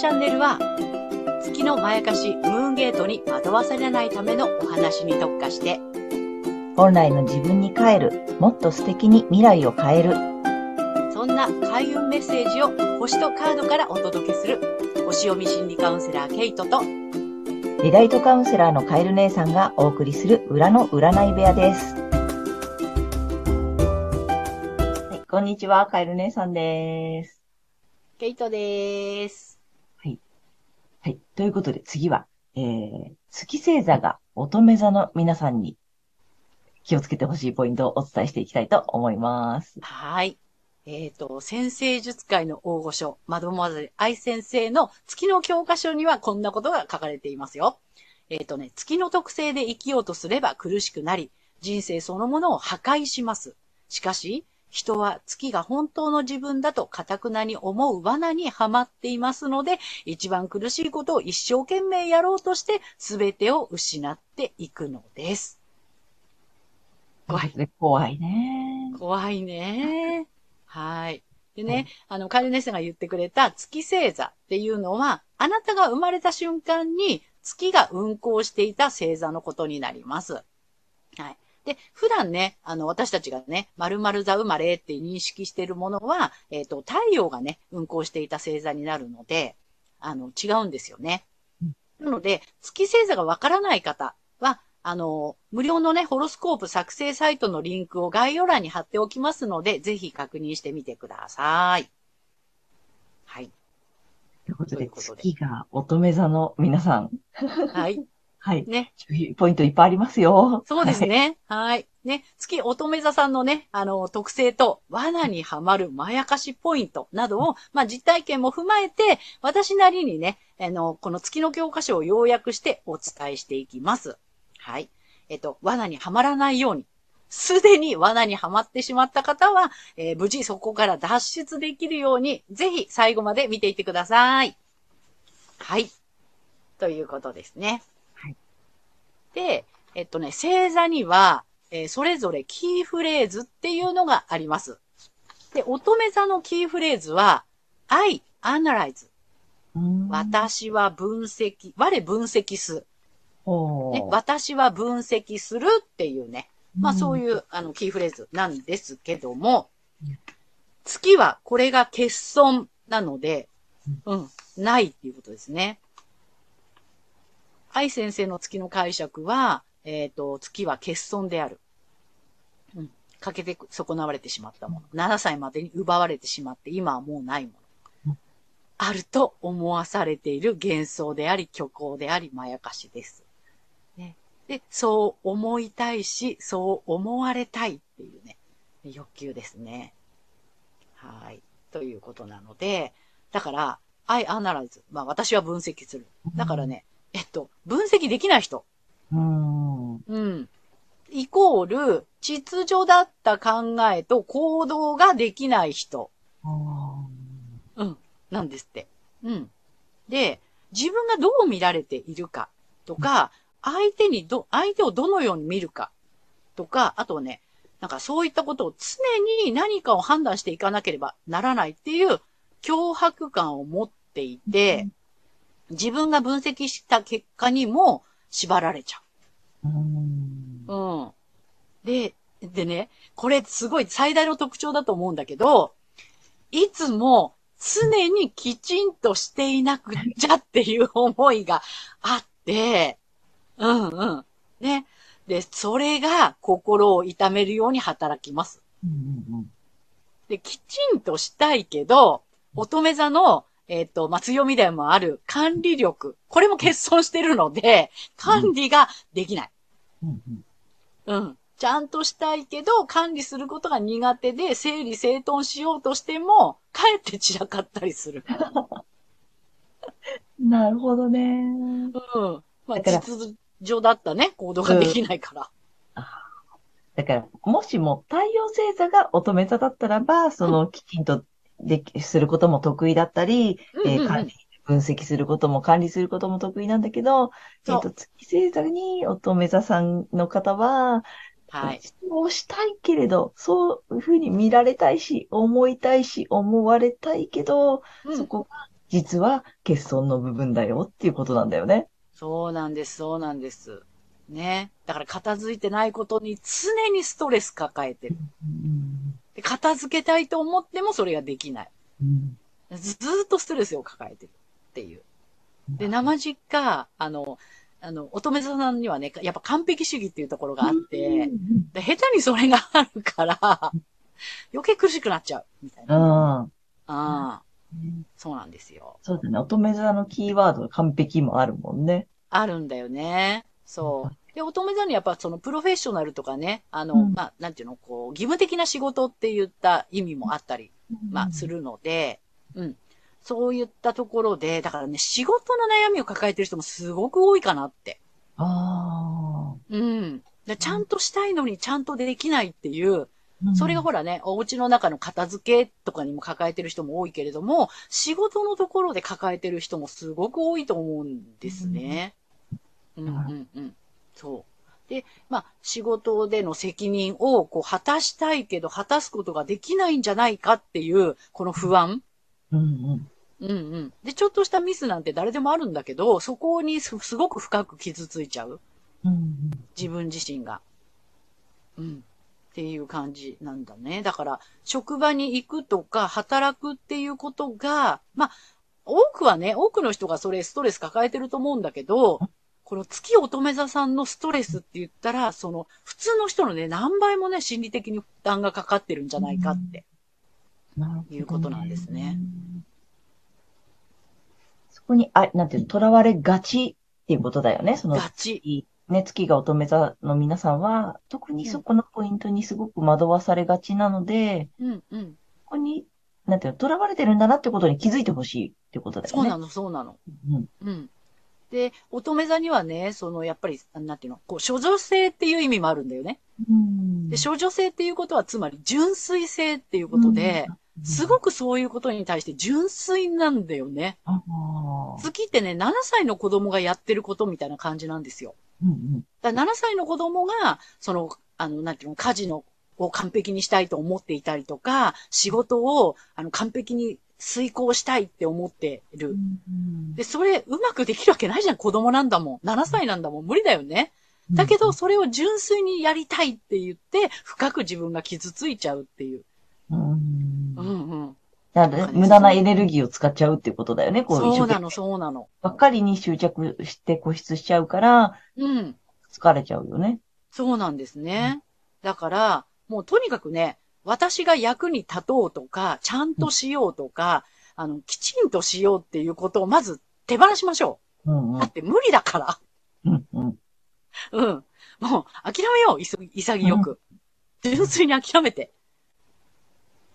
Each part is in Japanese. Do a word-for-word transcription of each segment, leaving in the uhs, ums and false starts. チャンネルは月のまやかしムーンゲートに惑わされないためのお話に特化して、本来の自分に帰る、もっと素敵に未来を変える、そんな開運メッセージを星とカードからお届けする星読み心理カウンセラーケイトとリライトカウンセラーのカエル姉さんがお送りする裏の占い部屋です。はい、こんにちは、カエル姉さんです。ケイトです。はい、はい、ということで次は、えー、月星座が乙女座の皆さんに気をつけてほしいポイントをお伝えしていきたいと思います。はい。えっと、先生術界の大御所、マドモアゼル愛先生の月の教科書にはこんなことが書かれていますよ。えっとね、月の特性で生きようとすれば苦しくなり、人生そのものを破壊します。しかし、人は月が本当の自分だと頑なに思う罠にはまっていますので、一番苦しいことを一生懸命やろうとして、すべてを失っていくのです。怖いね。怖いね。怖いね。はい。でね、はい、あの、カエル姉さんが言ってくれた月星座っていうのは、あなたが生まれた瞬間に月が運行していた星座のことになります。はい。で、普段ね、あの、私たちがね、〇〇座生まれって認識しているものは、えっと、太陽がね、運行していた星座になるので、あの、違うんですよね。うん、なので、月星座がわからない方は、あの、無料のね、ホロスコープ作成サイトのリンクを概要欄に貼っておきますので、ぜひ確認してみてください。はい。ということで、月が乙女座の皆さん。はい。はい。ね。ポイントいっぱいありますよ。そうですね。はい、はい。ね。月乙女座さんのね、あの、特性と、罠にはまるまやかしポイントなどを、まあ、実体験も踏まえて、私なりにね、あの、この月の教科書を要約してお伝えしていきます。はい。えっと、罠にはまらないように、すでに罠にはまってしまった方は、えー、無事そこから脱出できるように、ぜひ最後まで見ていてください。はい。ということですね。はい。で、えっとね、星座には、えー、それぞれキーフレーズっていうのがあります。で、乙女座のキーフレーズは、I analyze。私は分析、我分析す。ね、私は分析するっていうね。まあそういうあのキーフレーズなんですけども、月はこれが欠損なので、うん、ないっていうことですね。愛先生の月の解釈は、えっと、月は欠損である。うん、欠けて損なわれてしまったもの。ななさいまでに奪われてしまって、今はもうないもの。あると思わされている幻想であり、虚構であり、まやかしです。ね、で、そう思いたいし、そう思われたいっていうね、欲求ですね。はい。ということなので、だから、I analyze。まあ、私は分析する。だからね、えっと、分析できない人。うん。うん。イコール、秩序だった考えと行動ができない人。うん。なんですって。うん。で、自分がどう見られているかとか、相手にど、相手をどのように見るかとか、あとね、なんかそういったことを常に何かを判断していかなければならないっていう脅迫感を持っていて、自分が分析した結果にも縛られちゃう。うん。で、でね、これすごい最大の特徴だと思うんだけど、いつも、常にきちんとしていなくっちゃっていう思いがあって、うんうん。ね。で、それが心を痛めるように働きます。で、きちんとしたいけど、乙女座の、えっと、まあ、強みでもある管理力。これも欠損してるので、管理ができない。うんうん。うん。ちゃんとしたいけど、管理することが苦手で、整理整頓しようとしても、かえって散らかったりする。なるほどね。うん。まあ、実情だったね、行動ができないから。うん、だから、もしも太陽星座が乙女座だったらば、その、きちんとでき、することも得意だったり、管理、分析することも管理することも得意なんだけど、えっと、月星座に乙女座さんの方は、はい。そうしたいけれど、そういうふうに見られたいし、思いたいし、思われたいけど、うん、そこが実は欠損の部分だよっていうことなんだよね。そうなんです、そうなんです。ね。だから片付いてないことに常にストレス抱えてる。うん、で片付けたいと思ってもそれができない。うん、ず, ずーっとストレスを抱えてるっていう。で、生実家、あの、あの、乙女座さんにはね、やっぱ完璧主義っていうところがあって、で下手にそれがあるから、余計苦しくなっちゃう、みたいな。うん。ああ、うん。そうなんですよ。そうだね。乙女座のキーワード、完璧もあるもんね。あるんだよね。そう。で、乙女座にやっぱそのプロフェッショナルとかね、あの、うん、まあ、なんていうの、こう、義務的な仕事って言った意味もあったり、まあ、するので、うん。そういったところで、だからね、仕事の悩みを抱えてる人もすごく多いかなって。ああ。うん。で、ちゃんとしたいのにちゃんとできないっていう、うん、それがほらね、お家の中の片付けとかにも抱えてる人も多いけれども、仕事のところで抱えてる人もすごく多いと思うんですね。うん、うん、うんうん。そう。で、まあ、仕事での責任をこう果たしたいけど、果たすことができないんじゃないかっていう、この不安。うんうん。うんうん。で、ちょっとしたミスなんて誰でもあるんだけど、そこに す, すごく深く傷ついちゃう。うんうん、自分自身が。うん。っていう感じなんだね。だから、職場に行くとか、働くっていうことが、まあ、多くはね、多くの人がそれストレス抱えてると思うんだけど、この月乙女座さんのストレスって言ったら、その、普通の人のね、何倍もね、心理的に負担がかかってるんじゃないかって。いうことなんですね。そこに、あ、なんていうの、とらわれがちっていうことだよね。そのがち。ね、月が乙女座の皆さんは、特にそこのポイントにすごく惑わされがちなので、うんうん、ここに、なんていうの、とらわれてるんだなってことに気づいてほしいってことだよね。そうなの、そうなの。うん。うん。で、乙女座にはね、その、やっぱり、なんていうの、こう、処女性っていう意味もあるんだよね。うん。で、処女性っていうことは、つまり、純粋性っていうことで、うんすごくそういうことに対して純粋なんだよね。月ってね、ななさいの子供がやってることみたいな感じなんですよ。うんうん、だからななさいの子供が、その、あの、なんていうの、家事のを完璧にしたいと思っていたりとか、仕事をあの完璧に遂行したいって思ってる。うんうん、で、それうまくできるわけないじゃん、子供なんだもん。ななさいなんだもん、無理だよね。だけど、それを純粋にやりたいって言って、深く自分が傷ついちゃうっていう。うんうんうん。だから無駄なエネルギーを使っちゃうっていうことだよね、こういう。そうなの、そうなの。ばっかりに執着して固執しちゃうから、うん。疲れちゃうよね。そうなんですね。うん、だから、もうとにかくね、私が役に立とうとか、ちゃんとしようとか、うん、あの、きちんとしようっていうことをまず手放しましょう。うんうん、だって無理だから。うんうん。うん。もう諦めよう、潔く。うん、純粋に諦めて。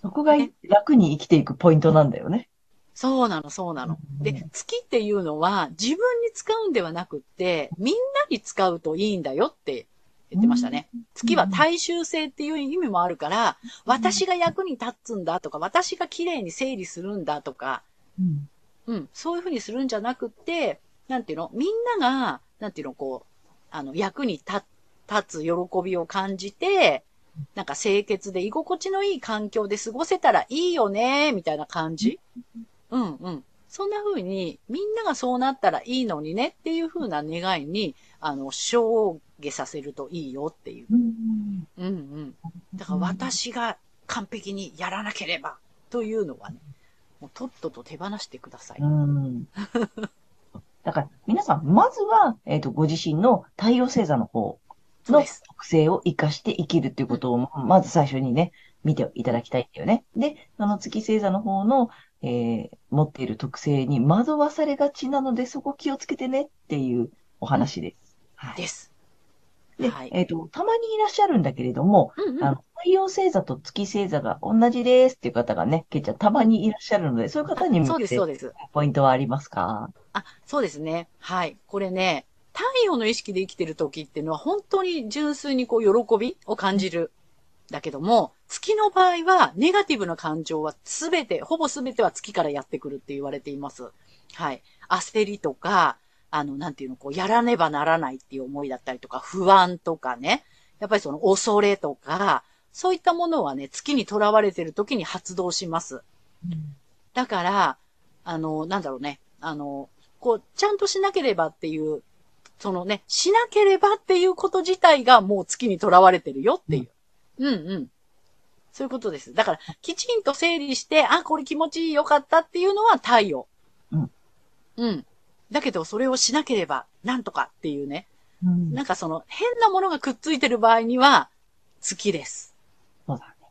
そこが楽に生きていくポイントなんだよね。そうなの、そうなの。で、月っていうのは自分に使うんではなくって、みんなに使うといいんだよって言ってましたね。月は大衆性っていう意味もあるから、私が役に立つんだとか、私が綺麗に整理するんだとか、うん、うん、そういうふうにするんじゃなくって、なんていうの、みんなが、なんていうの、こう、あの、役に立つ喜びを感じて、なんか清潔で居心地のいい環境で過ごせたらいいよね、みたいな感じ。うんうん。そんな風に、みんながそうなったらいいのにねっていう風な願いに、あの、生下させるといいよっていう。うんうん。だから私が完璧にやらなければというのはね、もうとっとと手放してください。うんだから皆さん、まずは、えっと、ご自身の太陽星座の方。の特性を生かして生きるっていうことを、まず最初にね、見ていただきたいんだよね。で、その月星座の方の、えー、持っている特性に惑わされがちなので、そこ気をつけてねっていうお話です。はい、です。で、はい、えっと、たまにいらっしゃるんだけれども、うんうん、あの太陽星座と月星座が同じですっていう方がね、けいちゃんたまにいらっしゃるので、そういう方に向けてポイントはありますか？あ、そうですね。はい。これね、太陽の意識で生きてる時っていうのは本当に純粋にこう喜びを感じる。だけども、月の場合はネガティブな感情はすべて、ほぼすべては月からやってくるって言われています。はい。焦りとか、あの、なんていうの、こう、やらねばならないっていう思いだったりとか、不安とかね。やっぱりその恐れとか、そういったものはね、月にとらわれてる時に発動します。だから、あの、なんだろうね、あの、こう、ちゃんとしなければっていう、そのね、しなければっていうこと自体がもう月にとらわれてるよっていう。うん、うん、うん。そういうことです。だから、きちんと整理して、あ、これ気持ちいい、よかったっていうのは太陽。うん。うん。だけど、それをしなければ、なんとかっていうね。うん、なんかその、変なものがくっついてる場合には、月です。そうだね。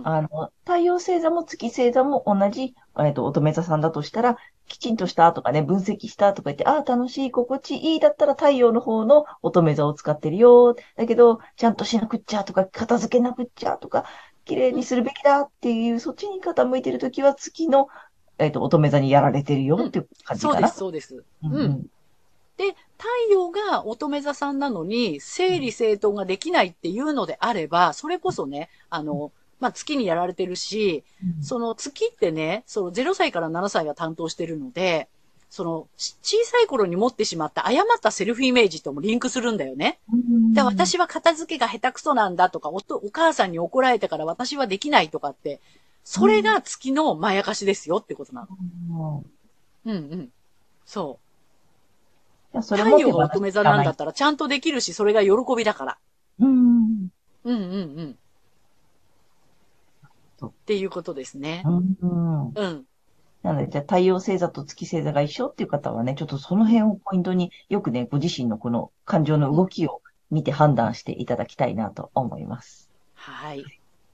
うん。あの、太陽星座も月星座も同じ、えっと、乙女座さんだとしたら、きちんとしたとかね、分析したとか言って、ああ、楽しい、心地いいだったら太陽の方の乙女座を使ってるよ。だけど、ちゃんとしなくっちゃとか、片付けなくっちゃとか、綺麗にするべきだっていう、そっちに傾いてるときは月の、えっと、乙女座にやられてるよっていう感じかな、うん、そうです、そうです。うん。うん、で、太陽が乙女座さんなのに、整理整頓ができないっていうのであれば、それこそね、あの、まあ、月にやられてるし、うん、その月ってね、そのゼロさいからななさいが担当してるので、その、小さい頃に持ってしまった誤ったセルフイメージともリンクするんだよね。うん、だから私は片付けが下手くそなんだとか、おと、お母さんに怒られたから私はできないとかって、それが月のまやかしですよってことなの。うん、うん、うん。そう。それも太陽が乙女座なんだったらちゃんとできるし、それが喜びだから。うん。うん、うん、うん。っていうことですね。うん。うん。なので、じゃあ太陽星座と月星座が一緒っていう方はね、ちょっとその辺をポイントによくね、ご自身のこの感情の動きを見て判断していただきたいなと思います。はい。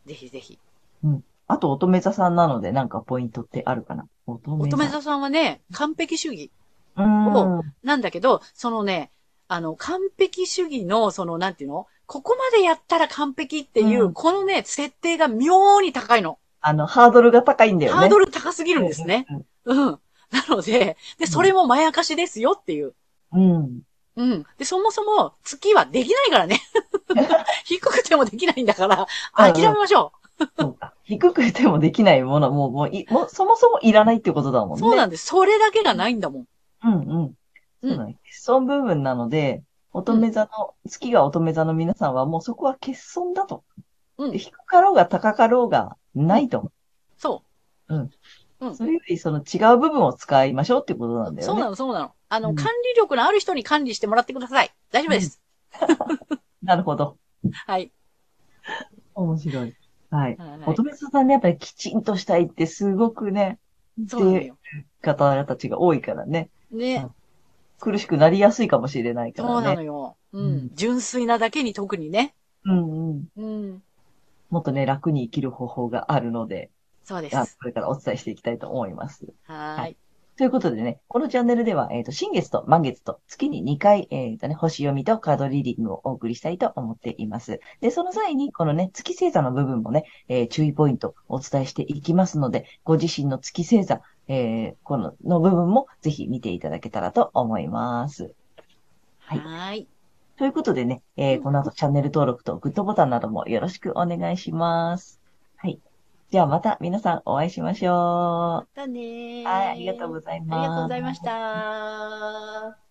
ぜひぜひ。うん。あと、乙女座さんなのでなんかポイントってあるかな？乙女座。乙女座さんはね、完璧主義を、なんだけど、そのね、あの、完璧主義の、その、なんていうの？ここまでやったら完璧っていう、うん、このね、設定が妙に高いの。あの、ハードルが高いんだよね。ハードル高すぎるんですね。うん。うん、なので、で、それもまやかしですよっていう。うん。うん。で、そもそも月はできないからね。低くてもできないんだから、諦めましょう。そうか。低くてもできないものも、もう、もう、そもそもいらないってことだもんね。そうなんです。それだけがないんだもん。うんうん。そうなんです。欠損部分なので、乙女座の、うん、月が乙女座の皆さんはもうそこは欠損だと。うん。低かろうが高かろうがないと。そう。うん。うん。それよりその違う部分を使いましょうってことなんだよね。そうなの、そうなの。あの、うん、管理力のある人に管理してもらってください。大丈夫です。うん、なるほど。はい。面白い。はい。はい、乙女座さんね、やっぱりきちんとしたいってすごくね、そうだよ。方々たちが多いからね。ね。うん、苦しくなりやすいかもしれないからね。そうなのよ。うん。うん、純粋なだけに特にね。うんうん。うん。もっとね、楽に生きる方法があるので。そうです。これからお伝えしていきたいと思います。はーい。はい。ということでね、このチャンネルでは、えっと、新月と満月と月ににかい、えっとね、星読みとカードリーディングをお送りしたいと思っています。で、その際に、このね、月星座の部分もね、えー、注意ポイントをお伝えしていきますので、ご自身の月星座、えー、この、の部分もぜひ見ていただけたらと思います。はい。はい。ということでね、えー、この後チャンネル登録とグッドボタンなどもよろしくお願いします。はい。ではまた皆さんお会いしましょう。またねー。はい、ありがとうございます。ありがとうございました。